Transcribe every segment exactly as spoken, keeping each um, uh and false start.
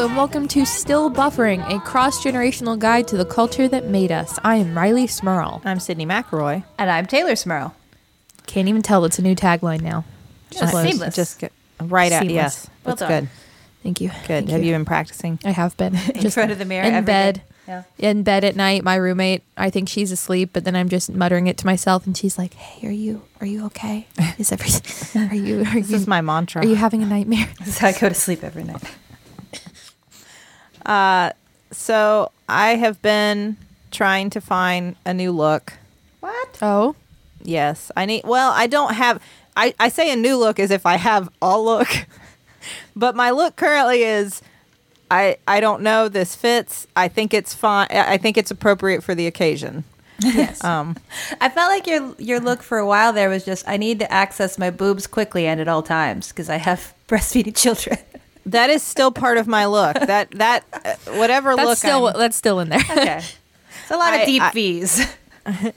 Hello and welcome to Still Buffering, a cross-generational guide to the culture that made us. I am Riley Smurl. I'm Sydney McElroy. And I'm Taylor Smurl. Can't even tell. It's a new tagline now. Just yeah, seamless. Just get right out. Yes. Well that's done. Good. Thank you. Good. Thank have you. you been practicing? I have been. In just front of the mirror. In bed. Yeah. In bed at night. My roommate, I think she's asleep, but then I'm just muttering it to myself and she's like, hey, are you are you okay? Is everything are you are This you, is my mantra. Are you having a nightmare? That's how I go to sleep every night. Uh, so I have been trying to find a new look. What? Oh. Yes. I need, well, I don't have, I, I say a new look as if I have a look, but my look currently is, I, I don't know, this fits. I think it's fine. I think it's appropriate for the occasion. Yes. Um, I felt like your, your look for a while there was just, I need to access my boobs quickly and at all times because I have breastfeeding children. That is still part of my look. That that uh, whatever that's look still I'm, that's still in there. Okay, it's a lot I, of deep I, V's.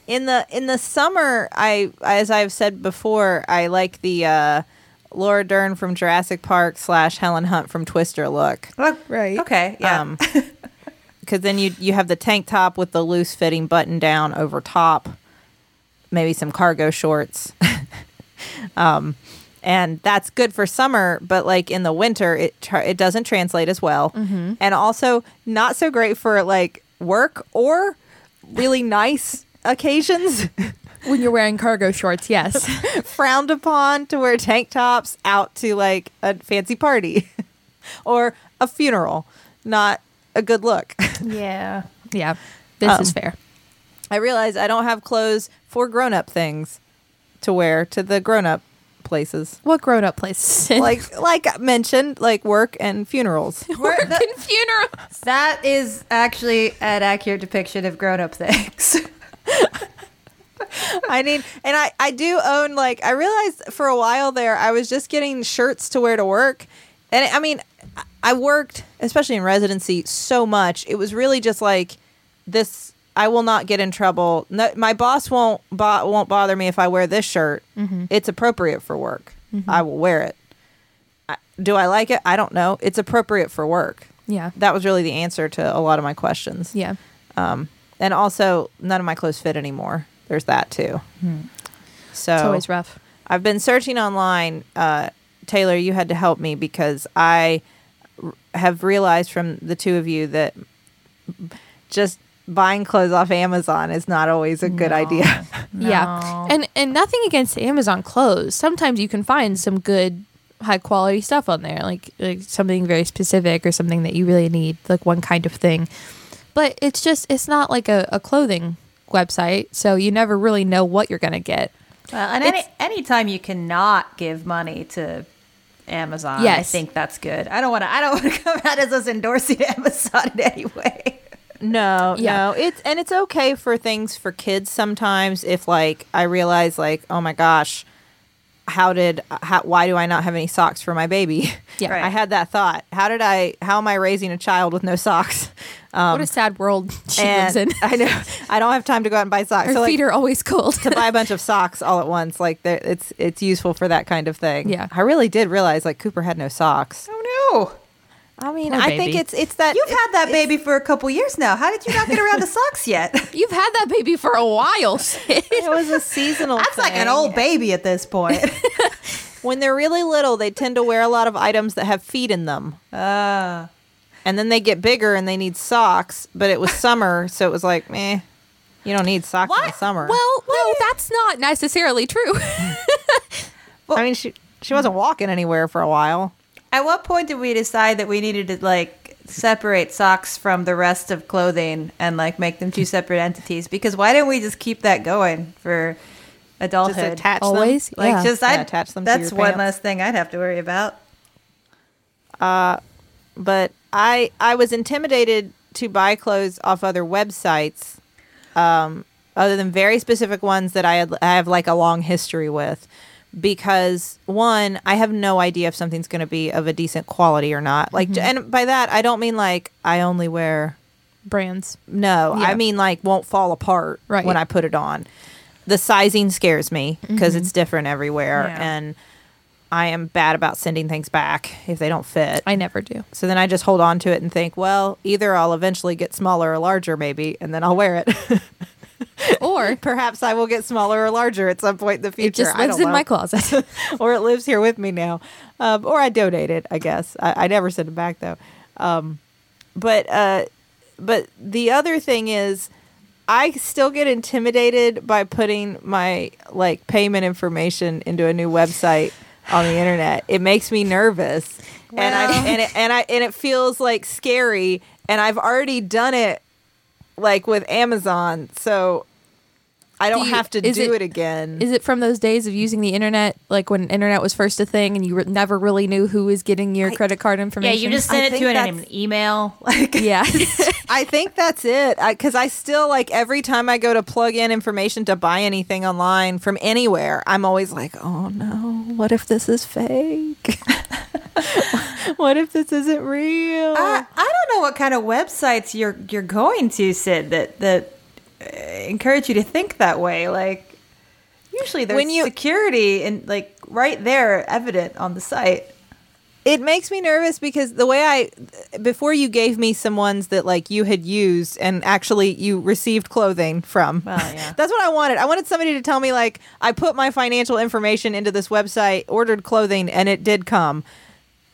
In the in the summer, I as I've said before, I like the uh, Laura Dern from Jurassic Park slash Helen Hunt from Twister look. Oh, right. Okay. Yeah. Um, because then you you have the tank top with the loose fitting button down over top, maybe some cargo shorts. um. And that's good for summer, but like in the winter, it tra- it doesn't translate as well. Mm-hmm. And also not so great for like work or really nice occasions. When you're wearing cargo shorts, yes. Frowned upon to wear tank tops out to like a fancy party or a funeral. Not a good look. Yeah. Yeah. This um, is fair. I realize I don't have clothes for grown-up things to wear to the grown-up places. What grown-up places? like like I mentioned, like work and funerals. Work and funerals. That is actually an accurate depiction of grown-up things. I need, and I, I do own, like, I realized for a while there, I was just getting shirts to wear to work. And I mean, I worked, especially in residency, so much. It was really just like this, I will not get in trouble. No, my boss won't bo- won't bother me if I wear this shirt. Mm-hmm. It's appropriate for work. Mm-hmm. I will wear it. I, do I like it? I don't know. It's appropriate for work. Yeah. That was really the answer to a lot of my questions. Yeah. Um, and also, none of my clothes fit anymore. There's that, too. Mm-hmm. So it's always rough. I've been searching online. Uh, Taylor, you had to help me because I r- have realized from the two of you that just buying clothes off Amazon is not always a good no. idea. No. Yeah. And and nothing against Amazon clothes. Sometimes you can find some good high quality stuff on there, like like something very specific or something that you really need, like one kind of thing. But it's just it's not like a, a clothing website, so you never really know what you're gonna get. Well, and it's, any anytime you cannot give money to Amazon, yes. I think that's good. I don't wanna I don't wanna come out as us endorsing Amazon in any way. No, yeah. no, it's and it's okay for things for kids sometimes. If like I realize, like, oh my gosh, how did how, why do I not have any socks for my baby? Yeah, right. I had that thought. How did I? How am I raising a child with no socks? Um, what a sad world she lives in. I know. I don't have time to go out and buy socks. Her so, feet like, are always cold. To buy a bunch of socks all at once, like it's it's useful for that kind of thing. Yeah, I really did realize like Cooper had no socks. Oh no. I mean, I think it's it's that... You've it, had that baby for a couple years now. How did you not get around to socks yet? You've had that baby for a while, Sid. It was a seasonal That's thing. Like an old baby at this point. When they're really little, they tend to wear a lot of items that have feet in them. Uh, and then they get bigger and they need socks, but it was summer, so it was like, meh, you don't need socks what? in the summer. Well, well, no, that's not necessarily true. Well, I mean, she she wasn't walking anywhere for a while. At what point did we decide that we needed to like separate socks from the rest of clothing and like make them two separate entities? Because why don't we just keep that going for adulthood? Just attach them. Always, like yeah. just yeah, attach them. That's to your one pants. Less thing I'd have to worry about. Uh, but I I was intimidated to buy clothes off other websites, um, other than very specific ones that I had I have like a long history with. Because one, I have no idea if something's going to be of a decent quality or not. Like, mm-hmm. and by that I don't mean like I only wear brands. No, yeah. I mean like won't fall apart right. when I put it on. The sizing scares me because mm-hmm. it's different everywhere, yeah. and I am bad about sending things back if they don't fit. I never do. So then I just hold on to it and think, well, either I'll eventually get smaller or larger maybe, and then I'll wear it. Or perhaps I will get smaller or larger at some point in the future. It just lives I don't in know. my closet. Or it lives here with me now. Um, or I donate it, I guess. I, I never send it back, though. Um, but uh, but the other thing is, I still get intimidated by putting my like payment information into a new website on the internet. It makes me nervous. Wow. And I and it, and I and it feels like scary, and I've already done it like with Amazon, so I don't do you, have to do it, it again. Is it from those days of using the internet, like when internet was first a thing and you re- never really knew who was getting your I, credit card information? Yeah, you just sent it to an email. Like, yeah. I think that's it. Because I, I still, like, every time I go to plug in information to buy anything online from anywhere, I'm always like, oh no, what if this is fake? What if this isn't real? I, I don't know what kind of websites you're you're going to, Sid, that that encourage you to think that way. Like, usually there's when you, security and like right there evident on the site. It makes me nervous because the way I before you gave me some ones that like you had used and actually you received clothing from. Well, yeah. That's what I wanted. I wanted somebody to tell me like I put my financial information into this website, ordered clothing, and it did come.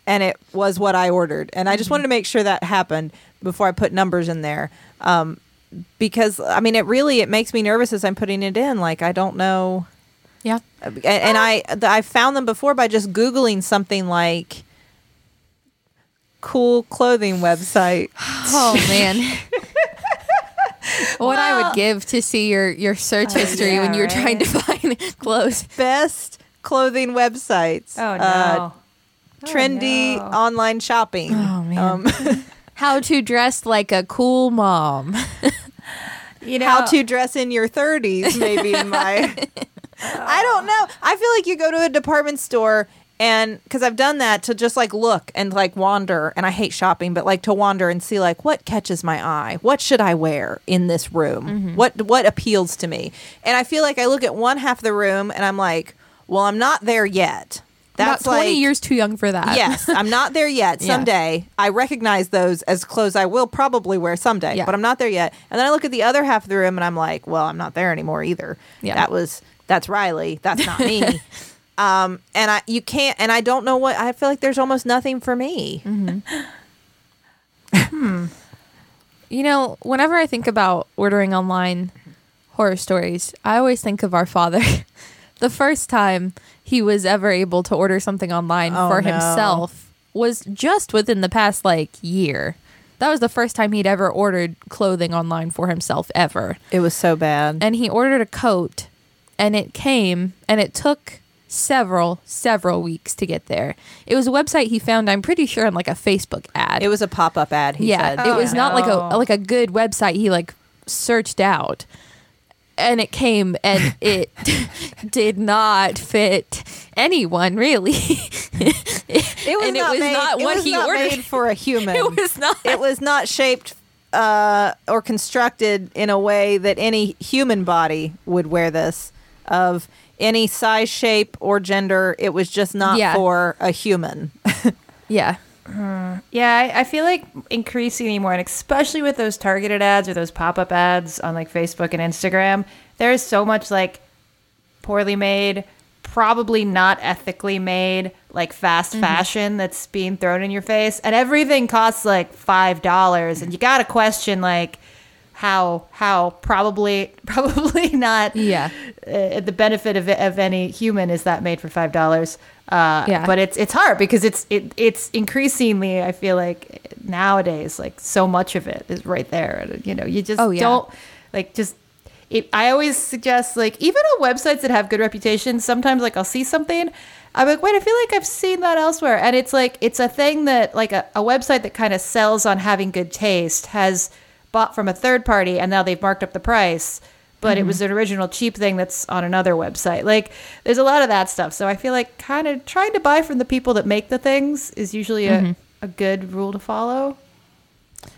And it was what I ordered. And I just mm-hmm. wanted to make sure that happened before I put numbers in there. Um, because, I mean, it really, it makes me nervous as I'm putting it in. Like, I don't know. Yeah. And, and I I found them before by just Googling something like cool clothing website. Oh, man. What well, I would give to see your, your search oh, history yeah, when you were right? trying to find clothes. Best clothing websites. Oh, no. Uh, trendy oh, no. online shopping. Oh man! Um, how to dress like a cool mom. You know, how to dress in your thirties? Maybe in my. oh. I don't know. I feel like you go to a department store and because I've done that to just like look and like wander, and I hate shopping, but like to wander and see like what catches my eye. What should I wear in this room? Mm-hmm. What what appeals to me? And I feel like I look at one half of the room and I'm like, well, I'm not there yet. That's about twenty like, years too young for that. Yes, I'm not there yet. Someday, yeah. I recognize those as clothes I will probably wear someday, yeah. but I'm not there yet. And then I look at the other half of the room and I'm like, well, I'm not there anymore either. Yeah. That was, that's Riley. That's not me. um, and I, you can't, and I don't know what, I feel like there's almost nothing for me. Mm-hmm. hmm. You know, whenever I think about ordering online horror stories, I always think of our father. The first time he was ever able to order something online oh, for no. himself was just within the past, like, year. That was the first time he'd ever ordered clothing online for himself ever. It was so bad. And he ordered a coat, and it came, and it took several, several weeks to get there. It was a website he found, I'm pretty sure, on, like, a Facebook ad. It was a pop-up ad, he yeah, said. Yeah, oh, it was no. not, like a, like, a good website he, like, searched out. And it came, and it did not fit anyone, really. it, it was and not, it was made, not it what was he not ordered made for a human. It was not. It was not shaped uh, or constructed in a way that any human body would wear this of any size, shape, or gender. It was just not yeah. for a human. yeah. Yeah, I, I feel like increasingly more, and especially with those targeted ads or those pop-up ads on like Facebook and Instagram, there is so much like poorly made, probably not ethically made, like fast mm-hmm. fashion that's being thrown in your face, and everything costs like five dollars, and you gotta question like how how probably probably not yeah uh, the benefit of of any human is that made for five dollars. Uh, yeah. But it's it's hard because it's it it's increasingly, I feel like nowadays, like so much of it is right there. You know, you just oh, yeah. don't like just it. I always suggest like even on websites that have good reputations, sometimes like I'll see something. I'm like, wait, I feel like I've seen that elsewhere. And it's like it's a thing that like a, a website that kind of sells on having good taste has bought from a third party and now they've marked up the price. But mm-hmm. it was an original cheap thing that's on another website. Like, there's a lot of that stuff. So I feel like kind of trying to buy from the people that make the things is usually a, mm-hmm. a good rule to follow.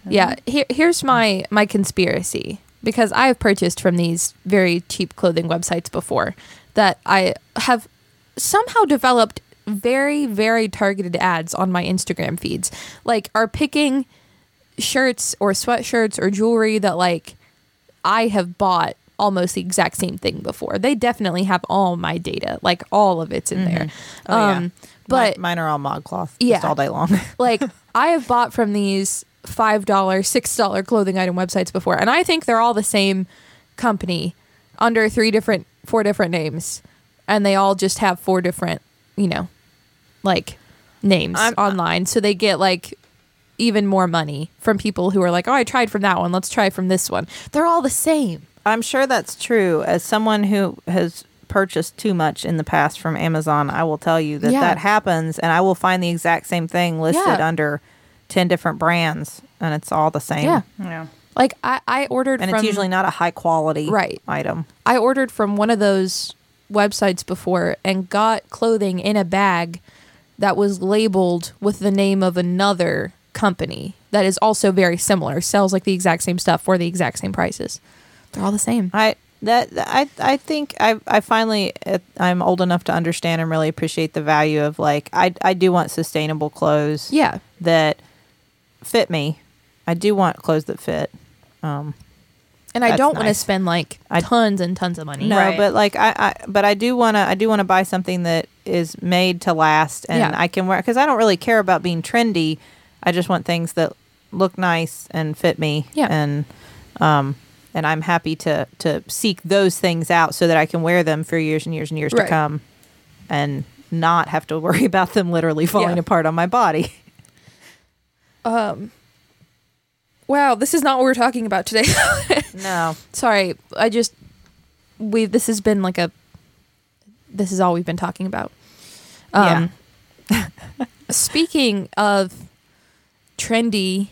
Yeah. Here, here's my, my conspiracy, because I have purchased from these very cheap clothing websites before that I have somehow developed very, very targeted ads on my Instagram feeds, like, are picking shirts or sweatshirts or jewelry that, like, I have bought almost the exact same thing before. They definitely have all my data, like, all of it's in mm-hmm. there. Oh, um, yeah. But mine, mine are all Mod Cloth, yeah, just all day long. Like, I have bought from these five dollar, six dollar clothing item websites before, and I think they're all the same company under three different, four different names, and they all just have four different, you know, like, names I'm, online, so they get, like, even more money from people who are like, oh, I tried from that one, let's try from this one. They're all the same. I'm sure that's true. As someone who has purchased too much in the past from Amazon, I will tell you that yeah. that happens, and I will find the exact same thing listed yeah. under ten different brands, and it's all the same. Yeah. yeah. Like, I, I ordered and from... And it's usually not a high-quality right. item. I ordered from one of those websites before and got clothing in a bag that was labeled with the name of another company that is also very similar, sells, like, the exact same stuff for the exact same prices. They're all the same. I that I I think I I finally uh, I'm old enough to understand and really appreciate the value of, like, I I do want sustainable clothes. Yeah. That fit me. I do want clothes that fit. Um, and I don't nice. want to spend, like, tons I, and tons of money. No, right. but like I, I but I do want to I do want to buy something that is made to last, and yeah. I can wear, because I don't really care about being trendy. I just want things that look nice and fit me. Yeah. And um And I'm happy to, to seek those things out so that I can wear them for years and years and years right. to come, and not have to worry about them literally falling yeah. apart on my body. Um. Wow, this is not what we're talking about today. No. Sorry, I just, we this has been like a, this is all we've been talking about. Um, yeah. Speaking of trendy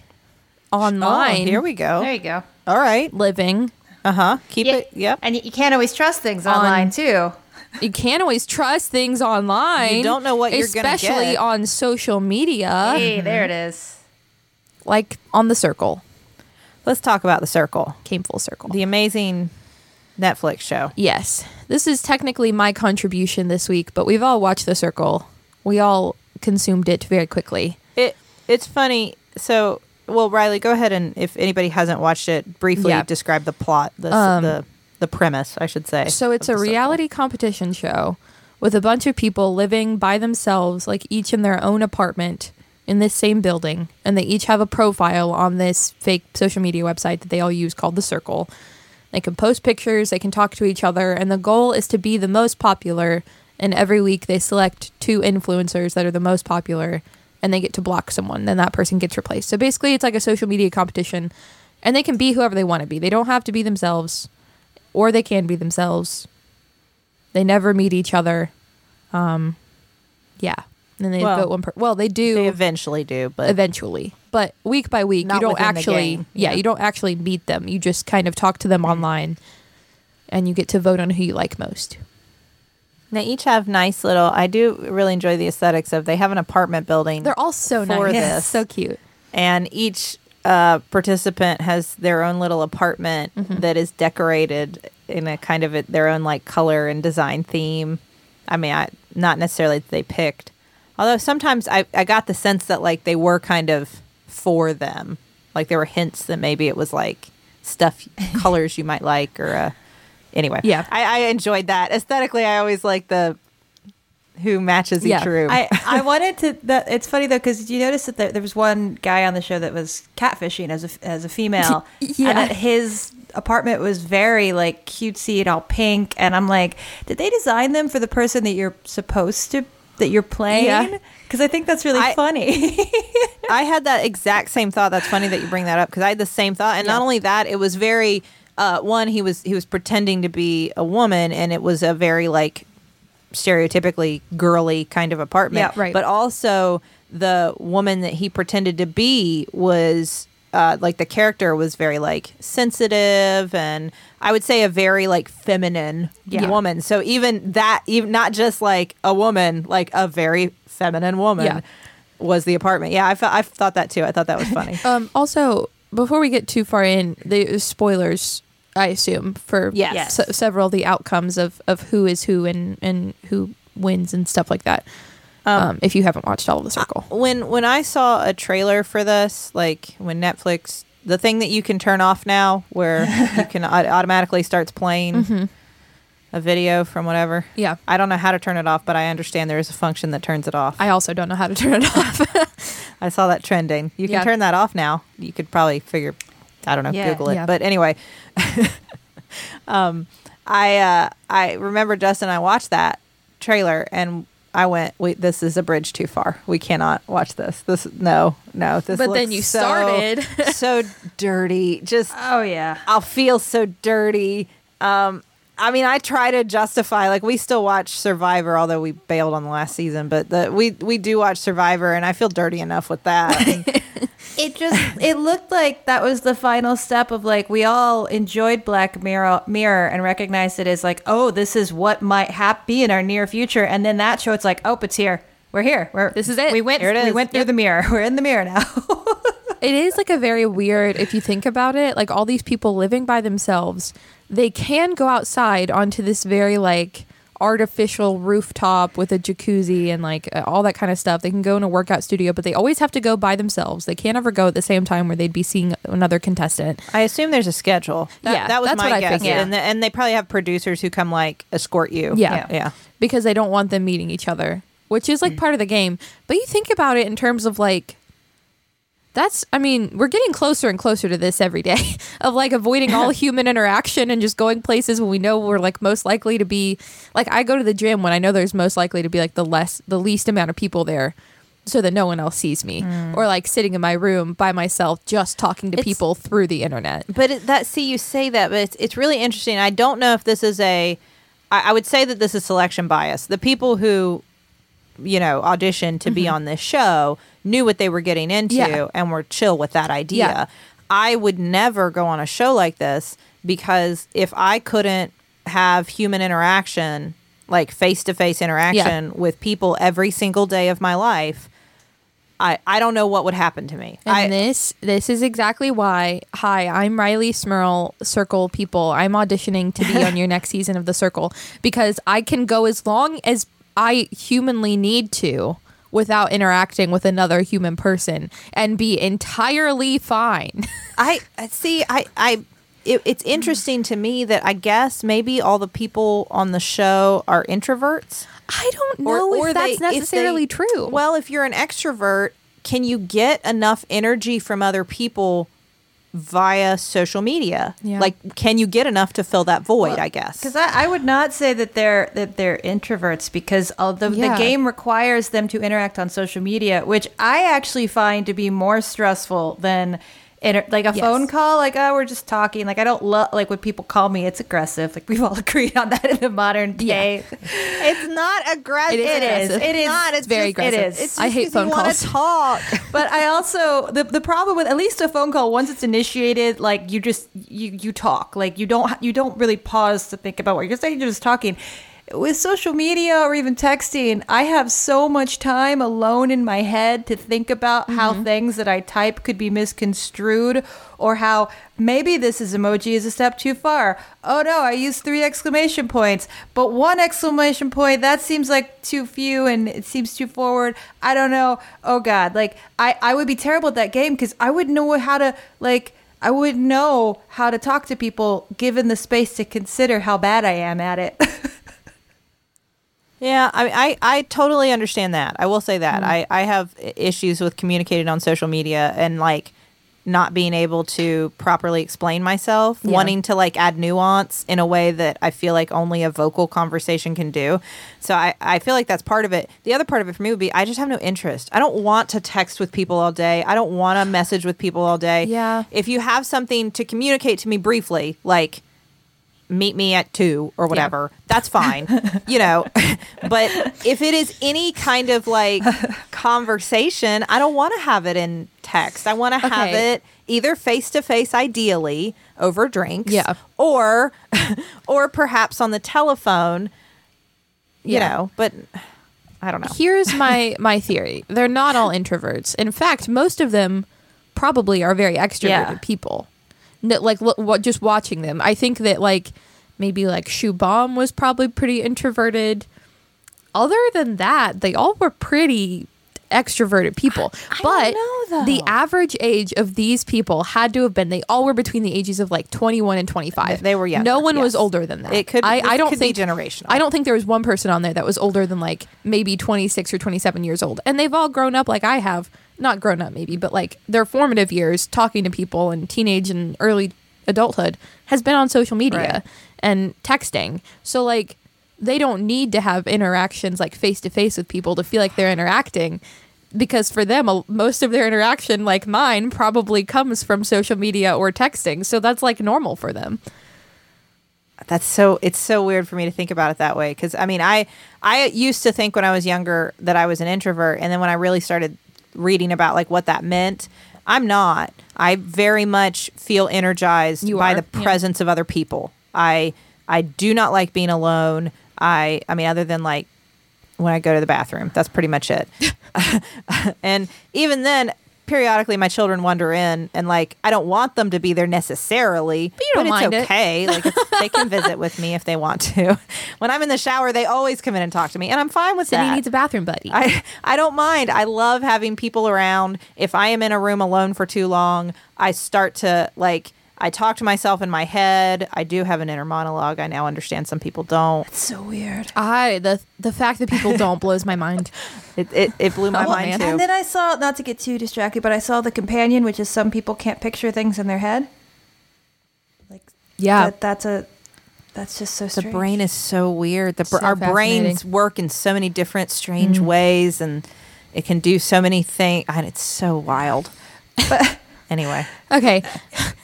online. Oh, here we go. There you go. All right. Living. Uh-huh. Keep yeah. it. Yep. And you can't always trust things online, on, too. You can't always trust things online. You don't know what you're going to get. Especially on social media. Hey, there it is. Like on The Circle. Let's talk about The Circle. Came full circle. The amazing Netflix show. Yes. This is technically my contribution this week, but we've all watched The Circle. We all consumed it very quickly. It It's funny. So... Well, Riley, go ahead and, if anybody hasn't watched it, briefly yeah. describe the plot, the, um, the the premise, I should say. So it's a reality circle. competition show with a bunch of people living by themselves, like each in their own apartment in this same building. And they each have a profile on this fake social media website that they all use called The Circle. They can post pictures, they can talk to each other. And the goal is to be the most popular. And every week they select two influencers that are the most popular, and they get to block someone, then that person gets replaced. So basically it's like a social media competition, and they can be whoever they want to be. They don't have to be themselves, or they can be themselves. They never meet each other. Um, yeah. And then they well, vote one person. Well, they do. They eventually do. But eventually. But week by week, you don't actually, yeah. yeah, you don't actually meet them. You just kind of talk to them mm-hmm. online, and you get to vote on who you like most. They each have nice little, I do really enjoy the aesthetics of, they have an apartment building. They're all so nice. For this. So cute. And each uh, participant has their own little apartment mm-hmm. that is decorated in a kind of a, their own like color and design theme. I mean, I, not necessarily that they picked. Although sometimes I, I got the sense that like they were kind of for them. Like there were hints that maybe it was like stuff, colors you might like, or a. Anyway, yeah, I, I enjoyed that. Aesthetically, I always like the who matches each yeah. room. I, I wanted to. The, it's funny though, because you notice that there, there was one guy on the show that was catfishing as a as a female, yeah. and that his apartment was very like cutesy and all pink. And I'm like, did they design them for the person that you're supposed to that you're playing? Because yeah. I think that's really I, funny. I had that exact same thought. That's funny that you bring that up, because I had the same thought. And yeah. not only that, it was very. Uh, one, he was he was pretending to be a woman, and it was a very like stereotypically girly kind of apartment. Yeah, right. But also the woman that he pretended to be was uh, like the character was very like sensitive, and I would say a very like feminine yeah. woman. So even that, even not just like a woman, like a very feminine woman yeah. was the apartment. Yeah, I fe- I thought that too. I thought that was funny. um, also, before we get too far in, the spoilers. I assume, for yes. se- several of the outcomes of, of who is who and, and who wins and stuff like that. Um, um, if you haven't watched all of The Circle. I, when when I saw a trailer for this, like when Netflix, the thing that you can turn off now where you can it automatically starts playing mm-hmm. a video from whatever. Yeah. I don't know how to turn it off, but I understand there is a function that turns it off. I also don't know how to turn it off. I saw that trending. You can yeah. turn that off now. You could probably figure, I don't know, yeah, Google it. Yeah. But anyway, um, I uh, I remember Justin and I watched that trailer and I went, wait, this is a bridge too far. We cannot watch this. This no, no. This but then you so, started so dirty. Just oh yeah, I'll feel so dirty. Um, I mean, I try to justify. Like we still watch Survivor, although we bailed on the last season. But the, we we do watch Survivor, and I feel dirty enough with that. And, it just it looked like that was the final step of like we all enjoyed Black Mirror Mirror and recognized it as like, oh, this is what might hap- be in our near future. And then that show, it's like, oh, it's here. We're here. We're this is it. We went. Here it is. We went through yep. the mirror. We're in the mirror now. It is like a very weird, if you think about it, like all these people living by themselves, they can go outside onto this very like artificial rooftop with a jacuzzi and like all that kind of stuff. They can go in a workout studio, but they always have to go by themselves. They can't ever go at the same time where they'd be seeing another contestant. I assume there's a schedule. That, yeah, that was that's my what guess. I yeah. and, the, and they probably have producers who come like escort you. Yeah, yeah, yeah. Because they don't want them meeting each other, which is like mm. part of the game. But you think about it in terms of like, that's, I mean, we're getting closer and closer to this every day of like avoiding all human interaction and just going places when we know we're like most likely to be like, I go to the gym when I know there's most likely to be like the less, the least amount of people there so that no one else sees me mm. or like sitting in my room by myself, just talking to it's, people through the internet. But it, that, see, you say that, but it's, it's really interesting. I don't know if this is a, I, I would say that this is selection bias. The people who, you know, auditioned to mm-hmm. be on this show knew what they were getting into yeah. and were chill with that idea. Yeah. I would never go on a show like this because if I couldn't have human interaction, like face-to-face interaction yeah. with people every single day of my life, I, I don't know what would happen to me. And I, this this is exactly why, hi, I'm Riley Smurl, Circle people. I'm auditioning to be on your next season of The Circle because I can go as long as I humanly need to without interacting with another human person and be entirely fine. I see. I, I it, it's interesting to me that I guess maybe all the people on the show are introverts. I don't know or, if or that's they, necessarily if they, true. Well, if you're an extrovert, can you get enough energy from other people via social media? Yeah. Like, can you get enough to fill that void, well, I guess? Because I, I would not say that they're that they're introverts because although yeah. the game requires them to interact on social media, which I actually find to be more stressful than inter- like a yes. phone call, like, oh, we're just talking. Like, I don't love, like, when people call me, it's aggressive. Like, we've all agreed on that in the modern day. Yeah. It's not aggressive. It is. It is. It's, it is. Not, it's very just, aggressive. It is. It's just I hate phone you calls. You want to talk. But I also, the, the problem with at least a phone call, once it's initiated, like, you just, you, you talk. Like, you don't, you don't really pause to think about what you're saying. You're just talking. With social media or even texting, I have so much time alone in my head to think about mm-hmm. how things that I type could be misconstrued or how maybe this is emoji is a step too far. Oh, no, I used three exclamation points, but one exclamation point, that seems like too few and it seems too forward. I don't know. Oh, God, like I, I would be terrible at that game because I wouldn't know how to like I wouldn't know how to talk to people given the space to consider how bad I am at it. Yeah, I, I I totally understand that. I will say that. Mm-hmm. I, I have issues with communicating on social media and, like, not being able to properly explain myself, yeah. wanting to, like, add nuance in a way that I feel like only a vocal conversation can do. So I, I feel like that's part of it. The other part of it for me would be I just have no interest. I don't want to text with people all day. I don't want to message with people all day. Yeah. If you have something to communicate to me briefly, like, meet me at two or whatever. Yeah. That's fine, you know. But if it is any kind of like conversation, I don't want to have it in text. I want to okay. have it either face to face, ideally over drinks, yeah, or or perhaps on the telephone. You yeah. know, but I don't know. Here's my my theory: they're not all introverts. In fact, most of them probably are very extroverted yeah. people. No, like lo- what, just watching them, I think that like maybe like Shoe Bomb was probably pretty introverted. other than that, they all were pretty extroverted people. I, I but know, the average age of these people had to have been, they all were between the ages of like twenty-one and twenty-five. They were younger. No one yes. was older than that. It could, I, I don't could think, be generational. I don't think there was one person on there that was older than like maybe twenty-six or twenty-seven years old. And they've all grown up like I have. Not grown up maybe, but like their formative years talking to people and teenage and early adulthood has been on social media right. and texting. So like they don't need to have interactions like face to face with people to feel like they're interacting, because for them, most of their interaction, like mine, probably comes from social media or texting. So that's like normal for them. That's so, it's so weird for me to think about it that way. Cause I mean, I, I used to think when I was younger that I was an introvert. And then when I really started reading about like what that meant, I'm not, I very much feel energized you by are. the presence yeah. of other people. I, I do not like being alone. I I mean, other than like when I go to the bathroom, that's pretty much it. And even then, periodically, my children wander in, and like I don't want them to be there necessarily, but, you don't but mind it's okay. It. Like it's, they can visit with me if they want to. When I'm in the shower, they always come in and talk to me, and I'm fine with Sydney that. Sydney needs a bathroom buddy. I I don't mind. I love having people around. If I am in a room alone for too long, I start to like. I talk to myself in my head. I do have an inner monologue. I now understand some people don't. That's so weird. I the the fact that people don't blows my mind. It it, it blew my oh, mind man. too. And then I saw, not to get too distracted, but I saw the companion, which is some people can't picture things in their head. Like yeah, that, that's a that's just so strange. The brain is so weird. The so our brains work in so many different strange mm-hmm. ways, and it can do so many things. And it's so wild. But. Anyway. Okay.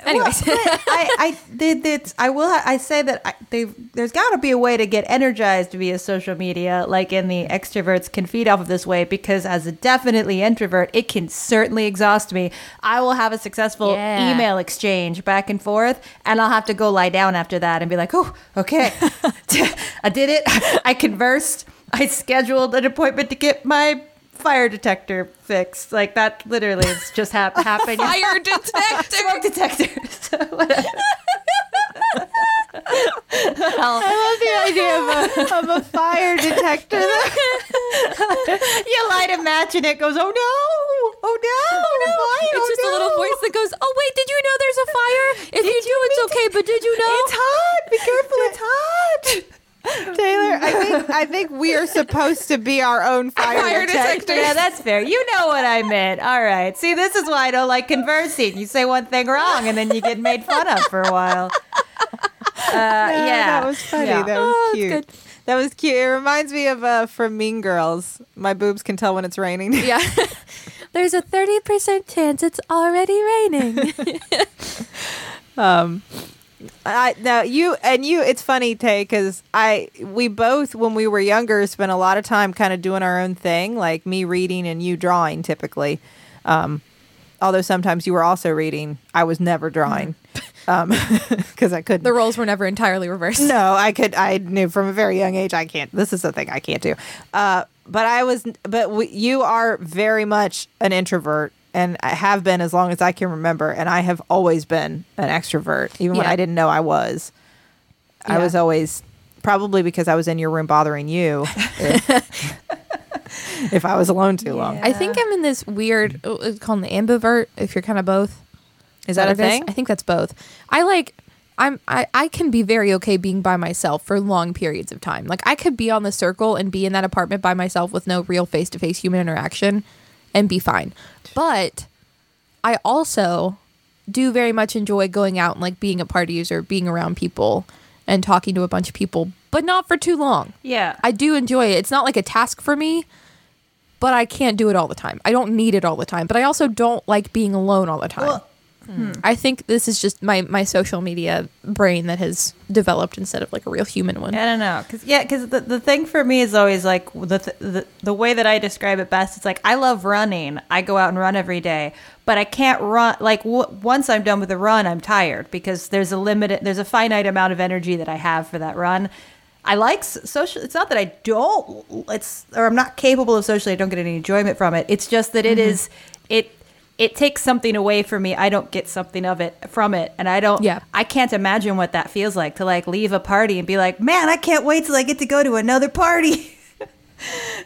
Anyways. Well, I, I, it's, I will ha- I say that I, there's got to be a way to get energized via social media, like in the extroverts can feed off of this way, because as a definitely introvert, it can certainly exhaust me. I will have a successful yeah. email exchange back and forth, and I'll have to go lie down after that and be like, oh, okay. I did it. I conversed. I scheduled an appointment to get my fire detector fixed. Like that literally is just ha- happening. Fire detector. Smoke detector. So whatever. I love the idea of a, of a fire detector. You light a match and it goes, oh no, oh no, oh, no. Fire, it's oh, just no. a little voice that goes, oh wait, did you know there's a fire? If did you, you do, it's okay, to- but did you know? It's hot. Be careful, it's hot. Taylor, I think I think we are supposed to be our own fire, fire detectors. detectors. Yeah, that's fair. You know what I meant. All right. See, this is why I don't like conversing. You say one thing wrong, and then you get made fun of for a while. Uh, no, yeah, that was funny. Yeah. That was oh, cute. Good. That was cute. It reminds me of uh, from Mean Girls. My boobs can tell when it's raining. Yeah. There's a thirty percent chance it's already raining. um. I now you and you it's funny, Tay, because I we both when we were younger spent a lot of time kind of doing our own thing, like me reading and you drawing typically, um although sometimes you were also reading. I was never drawing um because I couldn't. The roles were never entirely reversed. No, I could I knew from a very young age I can't this is the thing I can't do uh but I was but w- you are very much an introvert. And I have been as long as I can remember. And I have always been an extrovert, even yeah. when I didn't know I was. Yeah. I was always, probably because I was in your room bothering you if, if I was alone too yeah. long. I think I'm in this weird, it's called an ambivert, if you're kind of both. Is that, that a thing? Is? I think that's both. I like... I'm I, I can be very okay being by myself for long periods of time. Like I could be on The Circle and be in that apartment by myself with no real face-to-face human interaction and be fine. But I also do very much enjoy going out and like being at parties or being around people and talking to a bunch of people, but not for too long. Yeah. I do enjoy it. It's not like a task for me, but I can't do it all the time. I don't need it all the time, but I also don't like being alone all the time. Well, hmm. I think this is just my, my social media brain that has developed instead of like a real human one. I don't know. Cause, yeah, because the, the thing for me is always like the, th- the the way that I describe it best. It's like I love running. I go out and run every day, but I can't run. Like w- once I'm done with the run, I'm tired because there's a limited, there's a finite amount of energy that I have for that run. I like social. It's not that I don't. It's or I'm not capable of socially. I don't get any enjoyment from it. It's just that it mm-hmm. is it. It takes something away from me. I don't get something of it from it. And I don't, yeah. I can't imagine what that feels like to like leave a party and be like, man, I can't wait till I get to go to another party.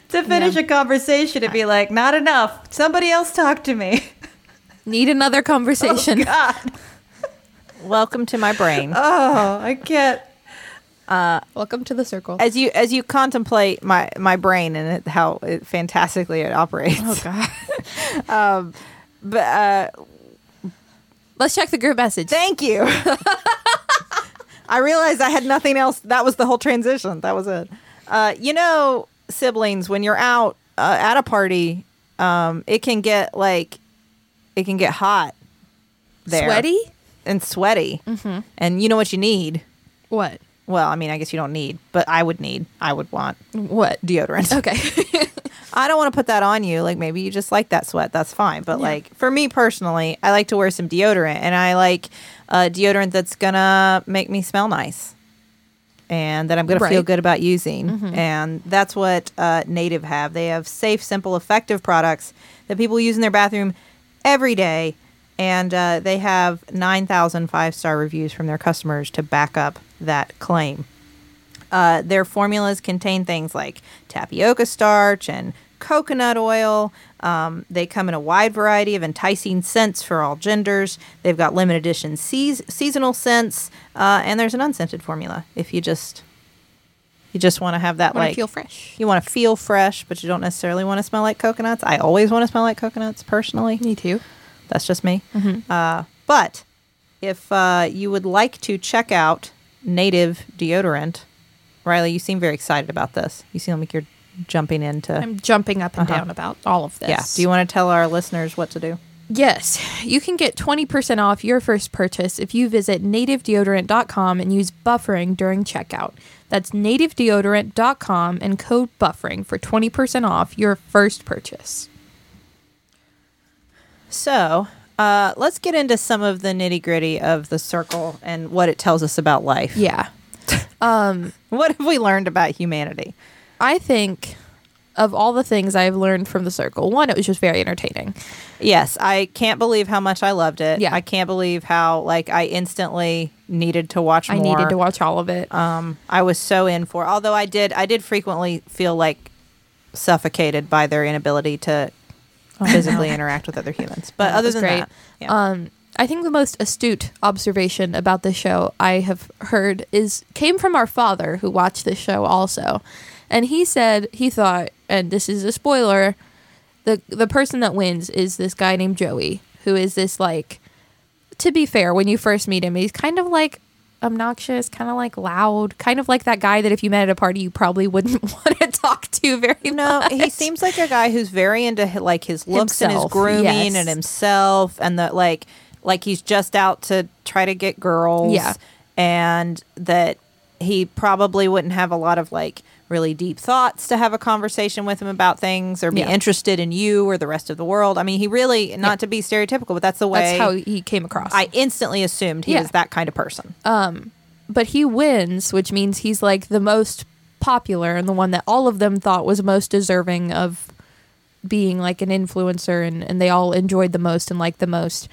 to finish yeah. a conversation and be like, not enough. Somebody else talk to me. Need another conversation. Oh, God. Welcome to my brain. Oh, I can't. Uh, Welcome to the circle. As you as you contemplate my, my brain and it, how it, fantastically it operates. Oh, God. um, but uh, let's check the group message. Thank you. I realized I had nothing else. That was the whole transition. That was it. Uh, you know, siblings, when you're out uh, at a party, um, it can get like it can get hot there. Sweaty? And sweaty. Mm-hmm. And you know what you need? What? Well, I mean, I guess you don't need, but I would need, I would want. What? Deodorant. Okay. I don't want to put that on you. Like, maybe you just like that sweat. That's fine. But, yeah. like, for me personally, I like to wear some deodorant. And I like uh, deodorant that's going to make me smell nice. And that I'm going right. to feel good about using. Mm-hmm. And that's what uh, Native have. They have safe, simple, effective products that people use in their bathroom every day. And uh, they have nine thousand five-star reviews from their customers to back up that claim. Uh, their formulas contain things like tapioca starch and coconut oil. Um, they come in a wide variety of enticing scents for all genders. They've got limited edition seas- seasonal scents. Uh, and there's an unscented formula if you just you just want to have that. Wanna like... feel fresh. You want to feel fresh, but you don't necessarily want to smell like coconuts. I always want to smell like coconuts, personally. Me too. That's just me. Mm-hmm. Uh, but if uh, you would like to check out Native deodorant, Riley, you seem very excited about this. You seem like you're jumping into... I'm jumping up and uh-huh. down about all of this. Yeah. Do you want to tell our listeners what to do? Yes. You can get twenty percent off your first purchase if you visit native deodorant dot com and use buffering during checkout. That's native deodorant dot com and code buffering for twenty percent off your first purchase. So, uh, let's get into some of the nitty-gritty of the circle and what it tells us about life. Yeah. Um, what have we learned about humanity? I think of all the things I've learned from the circle, one, it was just very entertaining. Yes. I can't believe how much I loved it. Yeah. I can't believe how, like, I instantly needed to watch more. I needed to watch all of it. Um, I was so in for, although I did, I did frequently feel, like, suffocated by their inability to physically interact with other humans. But yeah, other than great. that, yeah. um, I think the most astute observation about this show I have heard is came from our father, who watched this show also. And he said he thought, and this is a spoiler, the the person that wins is this guy named Joey, who is this, like, to be fair, when you first meet him, he's kind of like obnoxious, kind of like loud, kind of like that guy that if you met at a party you probably wouldn't want to talk to very no, much. No, he seems like a guy who's very into like his looks himself, and his grooming yes. and himself, and that like like he's just out to try to get girls. Yeah, and that he probably wouldn't have a lot of like really deep thoughts to have a conversation with him about things or be yeah. interested in you or the rest of the world. I mean, he really not yeah. to be stereotypical, but that's the way that's how he came across. I instantly assumed he yeah. was that kind of person. Um, but he wins, which means he's like the most popular and the one that all of them thought was most deserving of being like an influencer, and, and they all enjoyed the most and liked the most.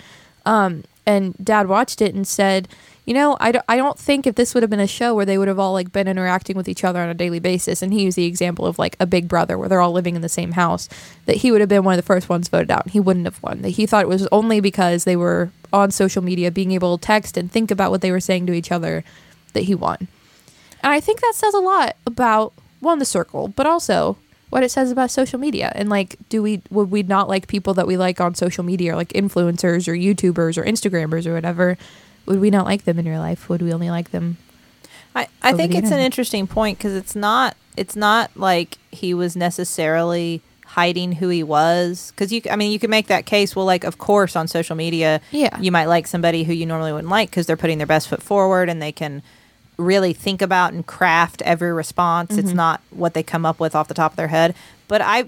Um, and Dad watched it and said, you know, I, d- I don't think if this would have been a show where they would have all like been interacting with each other on a daily basis, and he used the example of like a Big Brother where they're all living in the same house, that he would have been one of the first ones voted out and he wouldn't have won. That he thought it was only because they were on social media being able to text and think about what they were saying to each other that he won. And I think that says a lot about, well, the circle, but also what it says about social media. And like, do we would we not like people that we like on social media, or like influencers or YouTubers or Instagrammers or whatever? Would we not like them in real life? Would we only like them? I, I think it's an interesting point, because it's not it's not like he was necessarily hiding who he was. Because you, I mean, you can make that case. Well, like, of course, on social media, yeah. you might like somebody who you normally wouldn't like because they're putting their best foot forward and they can really think about and craft every response. Mm-hmm. It's not what they come up with off the top of their head. But I,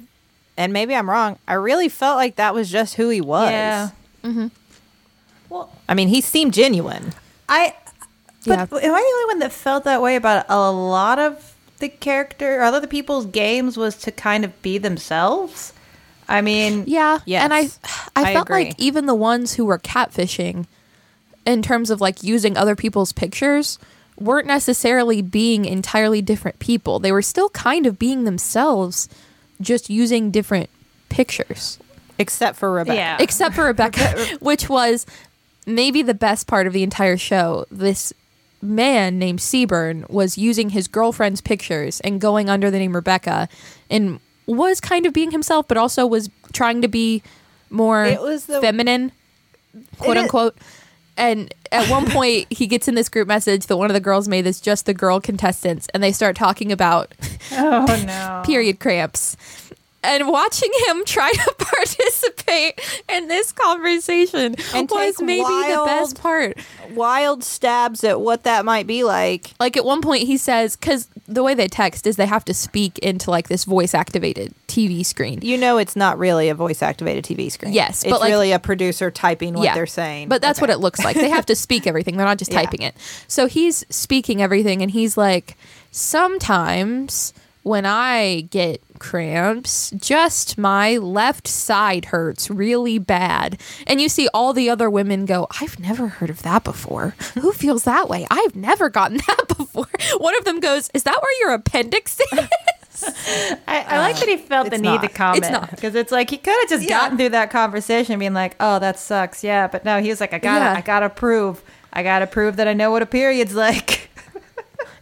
and maybe I'm wrong, I really felt like that was just who he was. Yeah. Mm-hmm. Well, I mean, he seemed genuine. I, but yeah. am I the only one that felt that way about a lot of the character, or a lot of the people's games was to kind of be themselves? I mean, yeah, yes, and I, I, I felt agree. Like even the ones who were catfishing, in terms of like using other people's pictures, weren't necessarily being entirely different people. They were still kind of being themselves, just using different pictures. Except for Rebecca. Yeah. Except for Rebecca, which was maybe the best part of the entire show. This man named Seaburn was using his girlfriend's pictures and going under the name Rebecca and was kind of being himself, but also was trying to be more it was the, feminine, quote unquote. Is- and at one point, he gets in this group message that one of the girls made that's just the girl contestants, and they start talking about oh, no. period cramps. And watching him try to participate in this conversation and was maybe wild, the best part. Wild stabs at what that might be like. Like at one point he says, because the way they text is they have to speak into like this voice-activated T V screen. You know it's not really a voice-activated T V screen. Yes. It's but like, really a producer typing what yeah, they're saying. But that's okay. What it looks like. They have to speak everything. They're not just yeah. typing it. So he's speaking everything and he's like, sometimes when I get cramps, just my left side hurts really bad. And you see all the other women go, I've never heard of that before. Who feels that way? I've never gotten that before. One of them goes, is that where your appendix is? I, I uh, like that he felt the need not. to comment. Because it's, it's like he could have just yeah. gotten through that conversation being like, oh, that sucks. Yeah. But no, he was like, I gotta, yeah. I gotta prove. I gotta prove that I know what a period's like.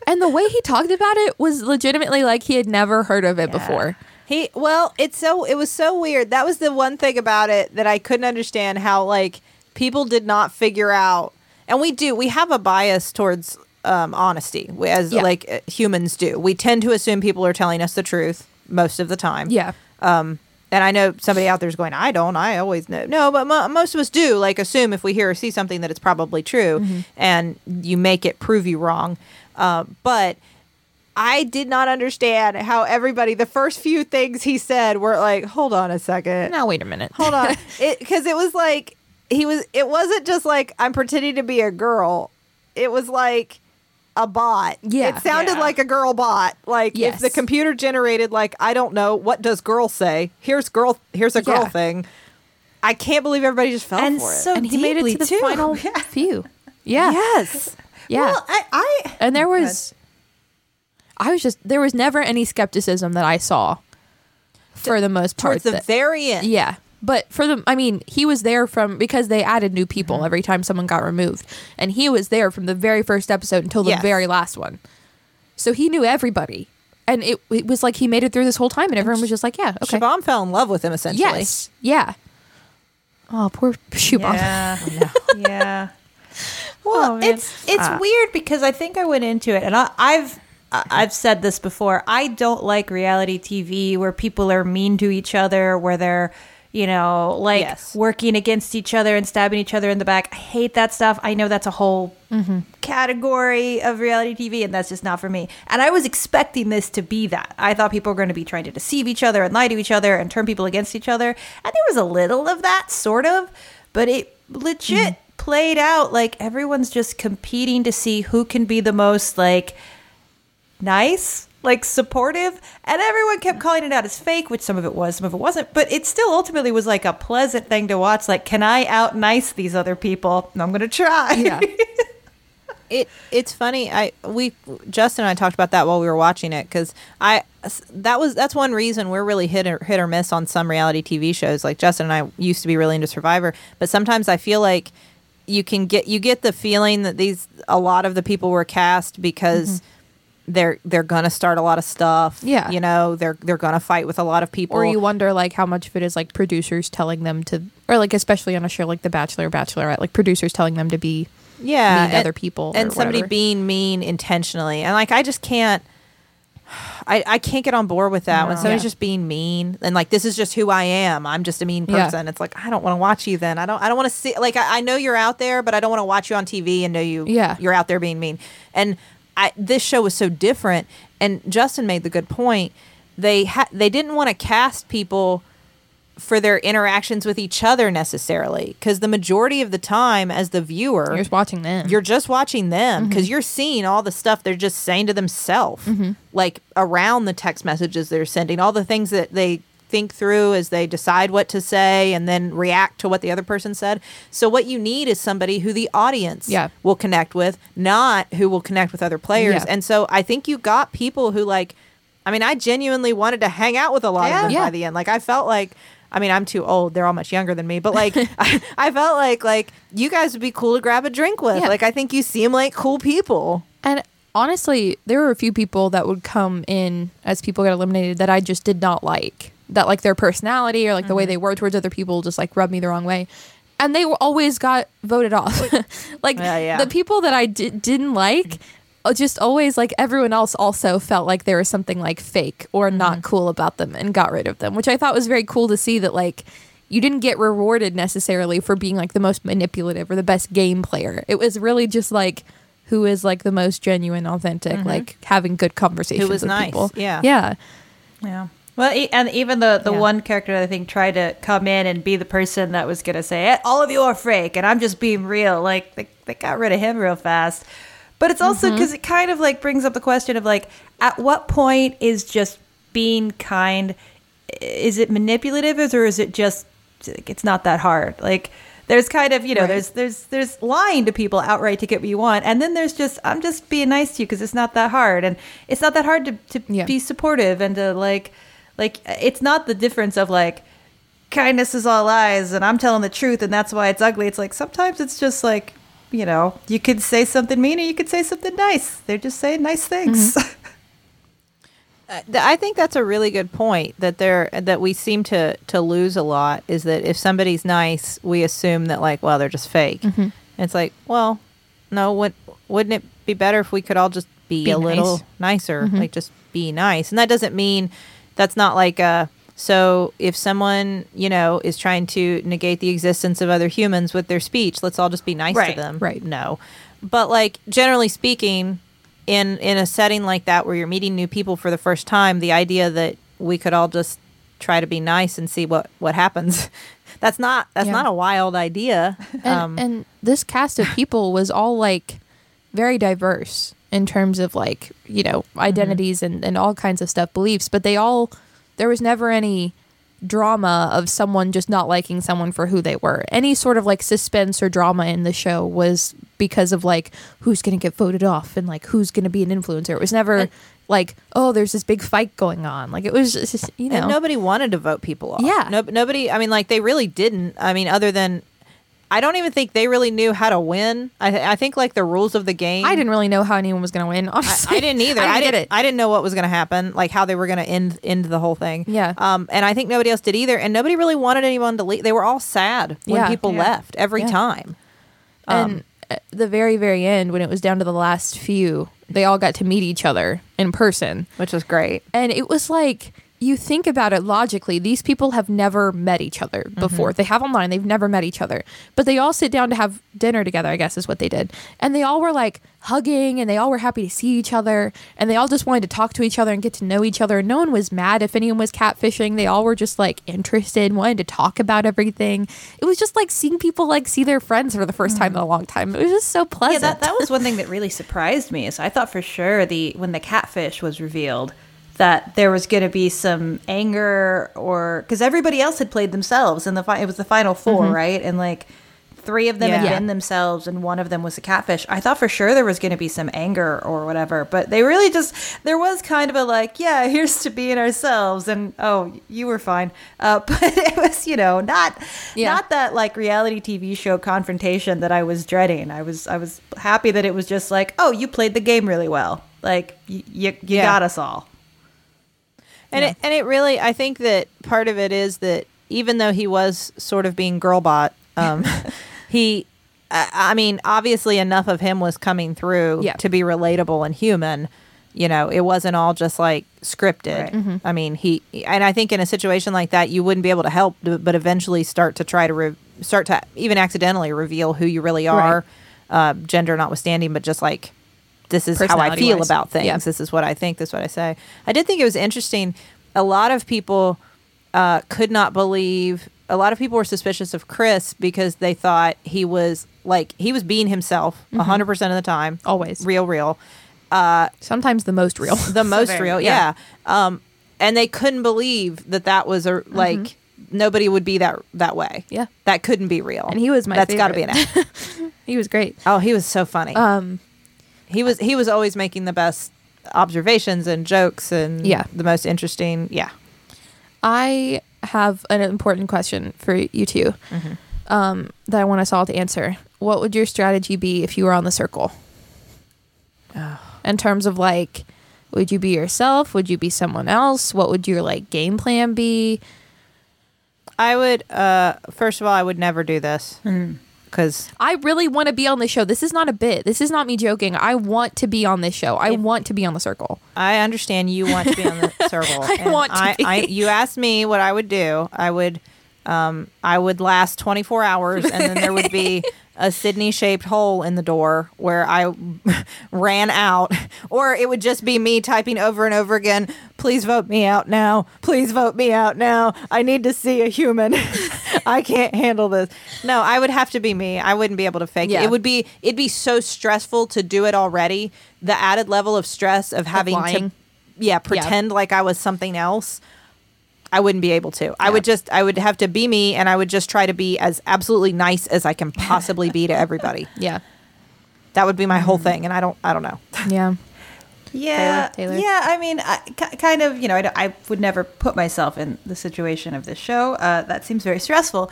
And the way he talked about it was legitimately like he had never heard of it yeah. before. He well, it's so it was so weird. That was the one thing about it that I couldn't understand, how like people did not figure out. And we do. We have a bias towards um, honesty as yeah. like uh, humans do. We tend to assume people are telling us the truth most of the time. Yeah. Um, and I know somebody out there is going, I don't. I always know. No, but mo- most of us do like assume if we hear or see something that it's probably true, mm-hmm. and you make it prove you wrong. Uh, but I did not understand how everybody, the first few things he said were like, hold on a second. Now, wait a minute. Hold on. Because it, it was like, he was, it wasn't just like, I'm pretending to be a girl. It was like a bot. Yeah. It sounded yeah. like a girl bot. Like yes. if the computer generated, like, I don't know, what does girl say? Here's girl. Here's a girl yeah. thing. I can't believe everybody just fell and for so it. And he made it to the too. final yeah. few. Yeah. Yes. Yeah, well, I, I and there was, I was just there was never any skepticism that I saw, for the most part. Towards the that, very end, yeah. But for the, I mean, he was there from because they added new people mm-hmm. every time someone got removed, and he was there from the very first episode until the yes. very last one. So he knew everybody, and it it was like he made it through this whole time, and everyone and was just like, yeah, okay. Siobhan fell in love with him essentially. Yes, yeah. Oh, poor Siobhan. Yeah, oh, no. yeah. Well, oh, it's it's ah. weird because I think I went into it, and I, I've I've said this before. I don't like reality T V where people are mean to each other, where they're, you know, like yes. working against each other and stabbing each other in the back. I hate that stuff. I know that's a whole mm-hmm. category of reality T V, and that's just not for me. And I was expecting this to be that. I thought people were going to be trying to deceive each other and lie to each other and turn people against each other. And there was a little of that, sort of, but it legit. Mm. played out like everyone's just competing to see who can be the most like nice, like supportive, and everyone kept calling it out as fake, which some of it was, some of it wasn't, but it still ultimately was like a pleasant thing to watch. Like, can I out nice these other people? And I'm gonna try. Yeah. it it's funny, I we Justin and I talked about that while we were watching it, because I that was that's one reason we're really hit or, hit or miss on some reality T V shows. Like Justin and I used to be really into Survivor, but sometimes I feel like You can get you get the feeling that these a lot of the people were cast because mm-hmm. they're they're gonna start a lot of stuff. Yeah, you know they're they're gonna fight with a lot of people. Or you wonder like how much of it is like producers telling them to, or like especially on a show like The Bachelor, Bachelorette, like producers telling them to be yeah mean to and, other people and somebody whatever. being mean intentionally. And like I just can't. I, I can't get on board with that no. when somebody's yeah. just being mean and like this is just who I am. I'm just a mean person. Yeah. It's like I don't want to watch you then. I don't I don't want to see like I, I know you're out there, but I don't want to watch you on T V and know you yeah. you're out there being mean. And I this show was so different, and Justin made the good point. They ha- they didn't want to cast people for their interactions with each other necessarily, because the majority of the time as the viewer you're just watching them you're just watching them because mm-hmm. you're seeing all the stuff they're just saying to themselves, mm-hmm. like around the text messages they're sending, all the things that they think through as they decide what to say and then react to what the other person said. So what you need is somebody who the audience yeah. will connect with, not who will connect with other players. Yeah. And so I think you got people who, like, I mean, I genuinely wanted to hang out with a lot yeah. of them yeah. by the end. Like, I felt like, I mean, I'm too old. They're all much younger than me. But, like, I, I felt like, like, you guys would be cool to grab a drink with. Yeah. Like, I think you seem like cool people. And honestly, there were a few people that would come in as people got eliminated that I just did not like. That, like, their personality or, like, mm-hmm. the way they were towards other people just, like, rubbed me the wrong way. And they were always got voted off. Like, yeah, yeah. the people that I di- didn't like... Mm-hmm. just always, like, everyone else also felt like there was something, like, fake or mm-hmm. not cool about them and got rid of them, which I thought was very cool to see that, like, you didn't get rewarded necessarily for being, like, the most manipulative or the best game player. It was really just, like, who is, like, the most genuine, authentic, mm-hmm. like, having good conversations with nice. people. Yeah. Yeah. Yeah. Well, e- and even the, the yeah. one character that I think tried to come in and be the person that was going to say, all of you are fake and I'm just being real. Like, they, they got rid of him real fast. But it's also because mm-hmm. it kind of, like, brings up the question of, like, at what point is just being kind, is it manipulative or is it just, like, it's not that hard? Like, there's kind of, you know, right. there's there's there's lying to people outright to get what you want. And then there's just, I'm just being nice to you because it's not that hard. And it's not that hard to, to yeah. be supportive and to, like, like, it's not the difference of, like, kindness is all lies and I'm telling the truth and that's why it's ugly. It's like, sometimes it's just, like, you know, you could say something mean or you could say something nice. They're just saying nice things. Mm-hmm. uh, th- I think that's a really good point that they're, that we seem to, to lose a lot is that if somebody's nice, we assume that, like, well, they're just fake. Mm-hmm. And it's like, well, no, what, wouldn't it be better if we could all just be, be a nice. little nicer? Mm-hmm. Like, just be nice. And that doesn't mean, that's not like a, so if someone, you know, is trying to negate the existence of other humans with their speech, let's all just be nice right, to them. Right. No. But, like, generally speaking, in, in a setting like that where you're meeting new people for the first time, the idea that we could all just try to be nice and see what, what happens, that's not that's yeah. not a wild idea. And, um, and this cast of people was all, like, very diverse in terms of, like, you know, identities mm-hmm. and, and all kinds of stuff, beliefs, but they all... There was never any drama of someone just not liking someone for who they were. Any sort of, like, suspense or drama in the show was because of, like, who's going to get voted off and, like, who's going to be an influencer. It was never and, like, oh, there's this big fight going on. Like, it was just, you know. And nobody wanted to vote people off. Yeah. No, nobody, I mean, like, they really didn't. I mean, other than, I don't even think they really knew how to win. I, th- I think, like, the rules of the game. I didn't really know how anyone was going to win, honestly. I, I didn't either. I, I didn't get it. I didn't know what was going to happen, like, how they were going to end end the whole thing. Yeah. Um. And I think nobody else did either. And nobody really wanted anyone to leave. They were all sad when yeah. people yeah. left every yeah. time. Um, and at the very, very end, when it was down to the last few, they all got to meet each other in person. Which was great. And it was like... You think about it logically, these people have never met each other before. Mm-hmm. They have online, they've never met each other. But they all sit down to have dinner together, I guess is what they did. And they all were, like, hugging and they all were happy to see each other. And they all just wanted to talk to each other and get to know each other. No one was mad if anyone was catfishing. They all were just, like, interested, wanted to talk about everything. It was just like seeing people, like, see their friends for the first mm-hmm. time in a long time. It was just so pleasant. Yeah, that, that was one thing that really surprised me. So I thought for sure the when the catfish was revealed, that there was going to be some anger or... Because everybody else had played themselves. And the fi- it was the final four, mm-hmm. right? And, like, three of them yeah. had been themselves and one of them was a catfish. I thought for sure there was going to be some anger or whatever. But they really just... There was kind of a, like, yeah, here's to being ourselves. And, oh, you were fine. Uh, but it was, you know, not yeah. not that, like, reality T V show confrontation that I was dreading. I was I was happy that it was just like, oh, you played the game really well. Like, y- y- you yeah. got us all. And yeah. it, and it really, I think that part of it is that even though he was sort of being girlbot, um, he, I, I mean, obviously enough of him was coming through yeah. to be relatable and human. You know, it wasn't all just, like, scripted. Right. Mm-hmm. I mean, he, and I think in a situation like that, you wouldn't be able to help, but eventually start to try to re- start to even accidentally reveal who you really are, right. uh, gender notwithstanding, but just, like, this is how I feel about things. Yeah. This is what I think. This is what I say. I did think it was interesting. A lot of people uh, could not believe. A lot of people were suspicious of Chris because they thought he was like he was being himself mm-hmm. one hundred percent of the time. Always. Real, real. Uh, Sometimes the most real. The most so very, real. Yeah. yeah. Um, And they couldn't believe that that was a, like, mm-hmm. nobody would be that that way. Yeah. That couldn't be real. And he was my That's favorite. That's got to be an act. He was great. Oh, he was so funny. Um, He was he was always making the best observations and jokes and yeah. the most interesting. Yeah. I have an important question for you two mm-hmm. um, that I want us all to answer. What would your strategy be if you were on The Circle? Oh. In terms of, like, would you be yourself? Would you be someone else? What would your, like, game plan be? I would, uh, first of all, I would never do this. Because mm. I really want to be on this show. This is not a bit. This is not me joking. I want to be on this show. I want to be on The Circle. I understand you want to be on The Circle. I and want to I, be. I, you asked me what I would do. I would, um, I would last twenty-four hours, and then there would be... a Sydney-shaped hole in the door where I ran out, or it would just be me typing over and over again, please vote me out now, please vote me out now, I need to see a human, I can't handle this. No, I would have to be me. I wouldn't be able to fake yeah. it. It would be, it'd be so stressful to do it already. The added level of stress of having lying. to yeah, pretend yeah. like I was something else, I wouldn't be able to. Yeah. I would just, I would have to be me, and I would just try to be as absolutely nice as I can possibly be to everybody. Yeah. That would be my whole thing. And I don't, I don't know. Yeah. Yeah. Taylor, Taylor. Yeah. I mean, I, k- kind of, you know, I, I would never put myself in the situation of this show. Uh, that seems very stressful,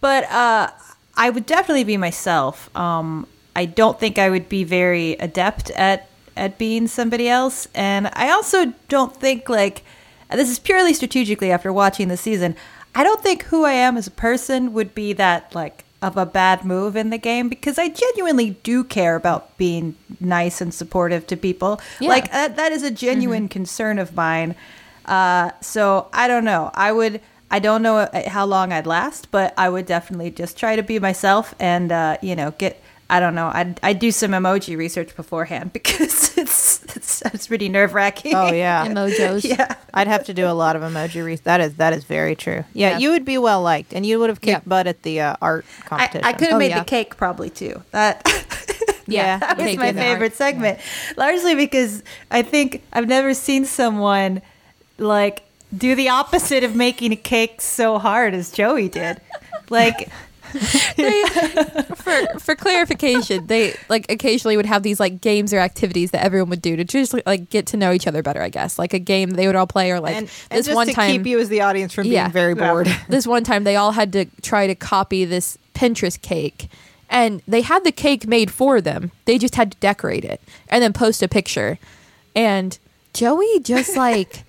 but uh, I would definitely be myself. Um, I don't think I would be very adept at, at being somebody else. And I also don't think, like, this is purely strategically after watching the season, I don't think who I am as a person would be that, like, of a bad move in the game, because I genuinely do care about being nice and supportive to people. Yeah. Like, uh, that is a genuine mm-hmm. concern of mine. Uh, so I don't know. I would, I don't know how long I'd last, but I would definitely just try to be myself and, uh, you know, get, I don't know. I'd, I'd do some emoji research beforehand, because it's it's, it's pretty nerve-wracking. Oh, yeah. Emojos. Yeah. I'd have to do a lot of emoji research. That is that is very true. Yeah, yeah. You would be well-liked, and you would have kicked yeah. butt at the uh, art competition. I, I could have oh, made yeah. the cake probably, too. That yeah, that was my favorite art. segment, yeah. largely because I think I've never seen someone, like, do the opposite of making a cake so hard as Joey did. Like... they, for for clarification, they, like, occasionally would have these, like, games or activities that everyone would do to just, like, get to know each other better, I guess, like a game they would all play, or, like, and, this and just one to time keep you as the audience from yeah, being very bored. Yeah. This one time they all had to try to copy this Pinterest cake, and they had the cake made for them, they just had to decorate it and then post a picture, and Joey just, like,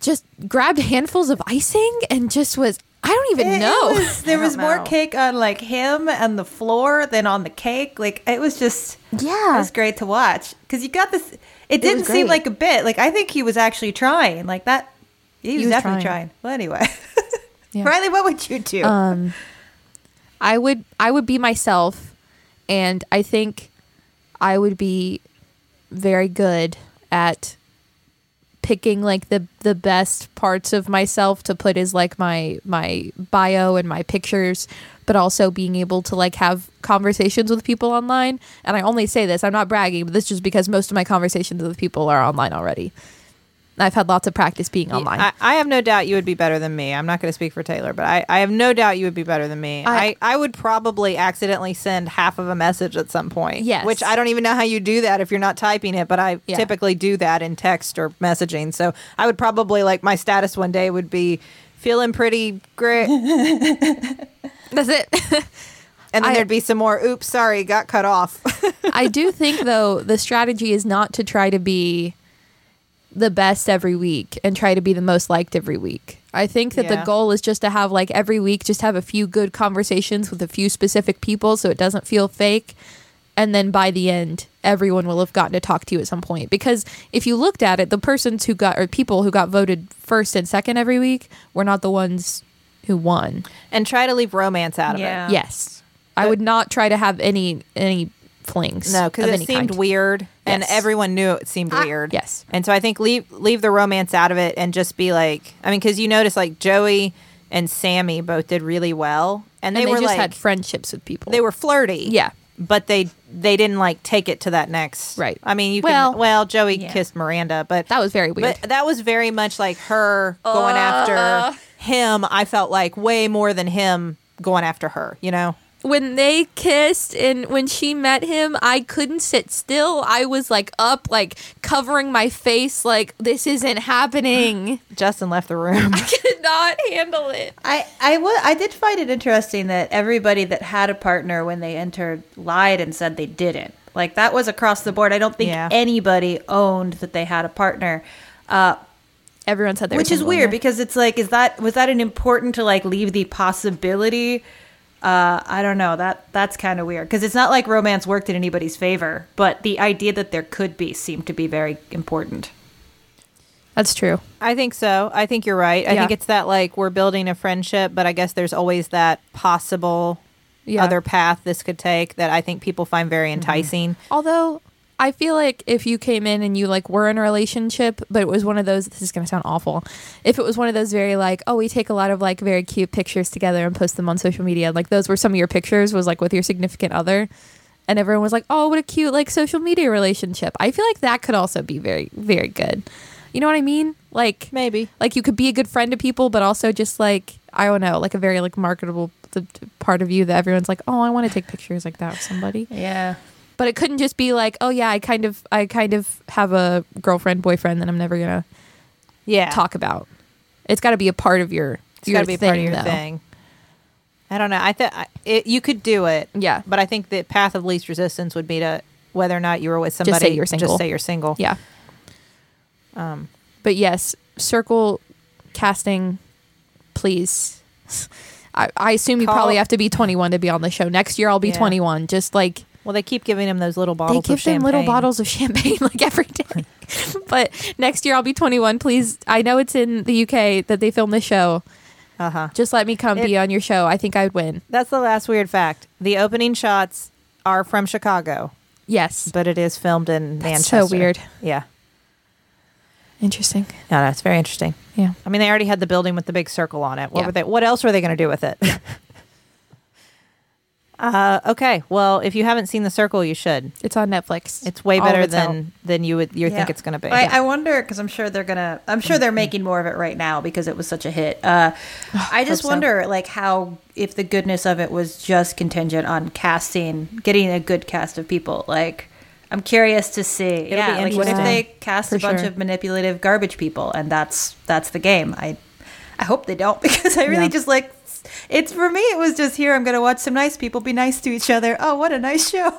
just grabbed handfuls of icing and just was, I don't even it, know. It was, there was know. more cake on, like, him and the floor than on the cake. Like, it was just, yeah, it was great to watch, because you got this. It, it didn't seem like a bit. Like, I think he was actually trying. Like that, he, he was, was definitely trying. trying. Well, anyway, yeah. Riley, what would you do? Um, I would, I would be myself, and I think I would be very good at picking, like, the the best parts of myself to put as, like, my my bio and my pictures, but also being able to, like, have conversations with people online. And I only say this, I'm not bragging, but this is just because most of my conversations with people are online already. I've had lots of practice being online. I, I have no doubt you would be better than me. I'm not going to speak for Taylor, but I, I have no doubt you would be better than me. I, I, I would probably accidentally send half of a message at some point. Yes. Which I don't even know how you do that if you're not typing it, but I yeah. typically do that in text or messaging. So I would probably, like, my status one day would be feeling pretty great. That's it. And then I, there'd be some more, oops, sorry, got cut off. I do think, though, the strategy is not to try to be the best every week and try to be the most liked every week. I think that yeah. the goal is just to have, like, every week just have a few good conversations with a few specific people, so it doesn't feel fake, and then by the end everyone will have gotten to talk to you at some point. Because if you looked at it, the persons who got or people who got voted first and second every week were not the ones who won. And try to leave romance out of yeah. it. Yes. But I would not try to have any any flings. No, because it seemed kind. weird, yes. and everyone knew it seemed I, weird. Yes, and so I think leave leave the romance out of it, and just be like, I mean, because you notice, like, Joey and Sammy both did really well, and, and they, they were just, like, had friendships with people. They were flirty, yeah, But they they didn't like take it to that next. Right. I mean, you can, well, well Joey yeah. kissed Miranda, but that was very weird. But that was very much like her uh, going after him. I felt like way more than him going after her, you know? When they kissed and when she met him, I couldn't sit still. I was like up, like covering my face, like this isn't happening. Justin left the room. I could not handle it. I, I, w- I did find it interesting that everybody that had a partner when they entered lied and said they didn't. Like that was across the board. I don't think yeah. anybody owned that they had a partner. Uh, Everyone said they were single. Which is weird because it's like, is that was that an important to like leave the possibility? Uh, I don't know. That that's kind of weird because it's not like romance worked in anybody's favor, but the idea that there could be seemed to be very important. That's true. I think so. I think you're right. I yeah. think it's that like we're building a friendship, but I guess there's always that possible yeah. other path this could take that I think people find very enticing. Mm-hmm. Although I feel like if you came in and you like were in a relationship, but it was one of those, this is going to sound awful. If it was one of those very like, oh, we take a lot of like very cute pictures together and post them on social media. Like those were some of your pictures was like with your significant other and everyone was like, oh, what a cute like social media relationship. I feel like that could also be very, very good. You know what I mean? Like maybe like you could be a good friend to people, but also just like, I don't know, like a very like marketable th- part of you that everyone's like, oh, I want to take pictures like that with somebody. Yeah. But it couldn't just be like, oh yeah, I kind of, I kind of have a girlfriend, boyfriend that I'm never gonna, yeah, talk about. It's got to be a part of your, it's got to be a part of your thing. I don't know. I think you could do it. Yeah, but I think the path of least resistance would be to whether or not you were with somebody. Just say you're single. Just say you're single. Yeah. Um. But yes, circle casting, please. I, I assume you Call. probably have to be twenty-one to be on the show. Next year I'll be yeah. twenty-one. Just like. Well, they keep giving him those little bottles of champagne. They give them little bottles of champagne like every day. But next year I'll be twenty-one. Please, I know it's in the U K that they film the show. Uh-huh. Just let me come it, be on your show. I think I'd win. That's the last weird fact. The opening shots are from Chicago. Yes. But it is filmed in that's Manchester. That's so weird. Yeah. Interesting. No, that's very interesting. Yeah. I mean, they already had the building with the big circle on it. What, yeah. were they, what else were they going to do with it? Yeah. Uh, okay, well, if you haven't seen The Circle, you should. It's on Netflix. It's way better than, than you would you yeah. think it's going to be. I, yeah. I wonder because I'm sure they're gonna. I'm sure they're making more of it right now because it was such a hit. Uh, I just wonder so. like how if the goodness of it was just contingent on casting, getting a good cast of people. Like I'm curious to see. It'll yeah, be like what if they cast For a bunch sure. of manipulative garbage people and that's that's the game. I I hope they don't because I really yeah. just like. It's for me, it was just here. I'm going to watch some nice people be nice to each other. Oh, what a nice show.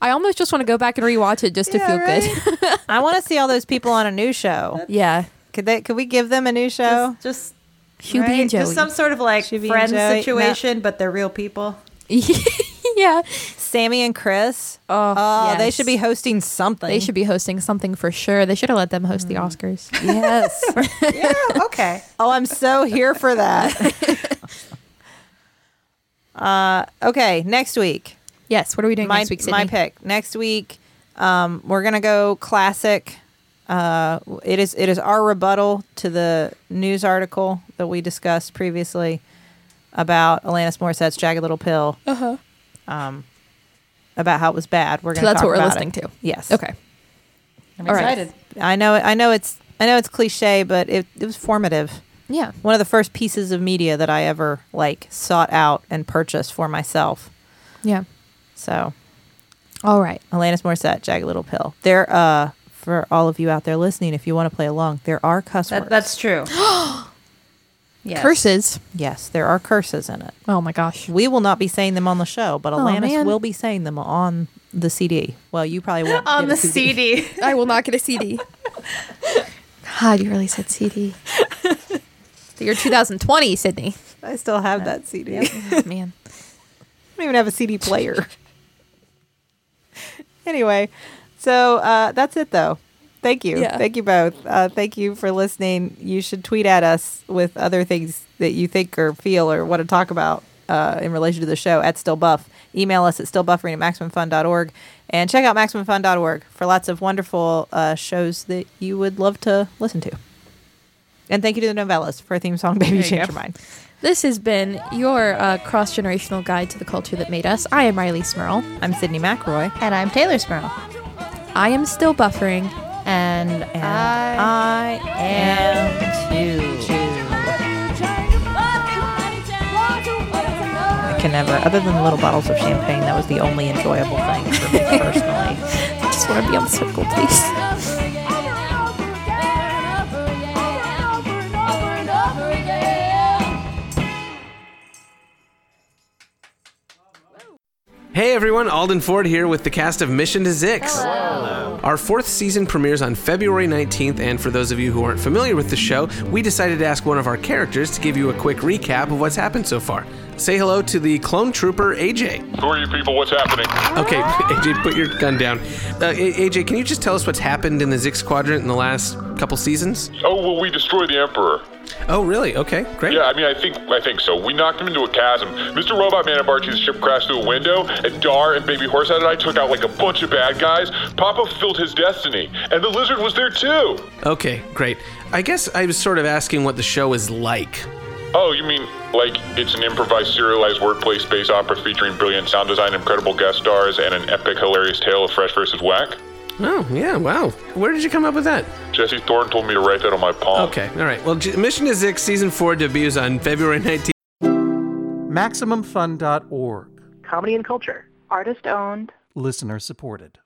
I almost just want to go back and rewatch it just to yeah, feel right? good. I want to see all those people on a new show. That's, yeah. Could they? Could we give them a new show? Just, just Hubie right? and Joey. Just some sort of like Hubie friend situation, no. but they're real people. Yeah. Sammy and Chris. Oh, oh yes. They should be hosting something. They should be hosting something for sure. They should have let them host mm. the Oscars. Yes. Yeah, okay. Oh, I'm so here for that. uh, okay, next week. Yes, what are we doing my, next week, Sydney? My pick. Next week, um, we're going to go classic. Uh, it is it is our rebuttal to the news article that we discussed previously about Alanis Morissette's Jagged Little Pill. Uh-huh. Um, about how it was bad. We're going to. So that's talk what we're about listening it. to. Yes. Okay. I'm All excited. Right. I know. I know it's. I know it's cliche, but it, it was formative. Yeah. One of the first pieces of media that I ever like sought out and purchased for myself. Yeah. So. All right. Alanis Morissette, Jagged Little Pill. There. Uh, for all of you out there listening, if you want to play along, there are cuss that, words. That's true. Yes. Curses. Yes, there are curses in it. Oh my gosh. We will not be saying them on the show, but Alanis oh, will be saying them on the C D. Well, you probably won't. On get the a C D. C D. I will not get a C D. God, you really said C D. The year twenty twenty, Sydney. I still have no. that C D. Yep. Oh, man. I don't even have a C D player. Anyway, so uh, that's it though. Thank you. Yeah. Thank you both. Uh, thank you for listening. You should tweet at us with other things that you think or feel or want to talk about uh, in relation to the show at Still Buff. Email us at still buffering at maximum fun dot org and check out maximum fun dot org for lots of wonderful uh, shows that you would love to listen to. And thank you to the Nouvellas for a theme song, Baby Change Your Mind. This has been your uh, cross-generational guide to the culture that made us. I am Riley Smurl. I'm Sydney McElroy. And I'm Taylor Smurl. I am Still Buffering. And, and I, I am, am too. too. I can never, other than little bottles of champagne, that was the only enjoyable thing for me personally. I just want to be on The Circle, please. Hey everyone, Alden Ford here with the cast of Mission to Zyx. Hello. Our fourth season premieres on February nineteenth, and for those of you who aren't familiar with the show, we decided to ask one of our characters to give you a quick recap of what's happened so far. Say hello to the clone trooper, A J. Who are you people? What's happening? Okay, A J, put your gun down. Uh, A J, can you just tell us what's happened in the Zyx Quadrant in the last couple seasons? Oh, well, we destroyed the Emperor. Oh, really? Okay, great. Yeah, I mean, I think I think so. We knocked him into a chasm. Mister Robot Man and Barchi's ship crashed through a window, and Dar and Baby Horsehead and I took out like a bunch of bad guys. Papa filled his destiny, and the lizard was there too. Okay, great. I guess I was sort of asking what the show is like. Oh, you mean like it's an improvised, serialized workplace space opera featuring brilliant sound design, incredible guest stars, and an epic, hilarious tale of Fresh versus Whack? Oh, yeah, wow. Where did you come up with that? Jesse Thorne told me to write that on my palm. Okay, all right. Well, Mission to Zyx Season four debuts on February nineteenth. Maximum fun dot org. Comedy and culture. Artist owned. Listener supported.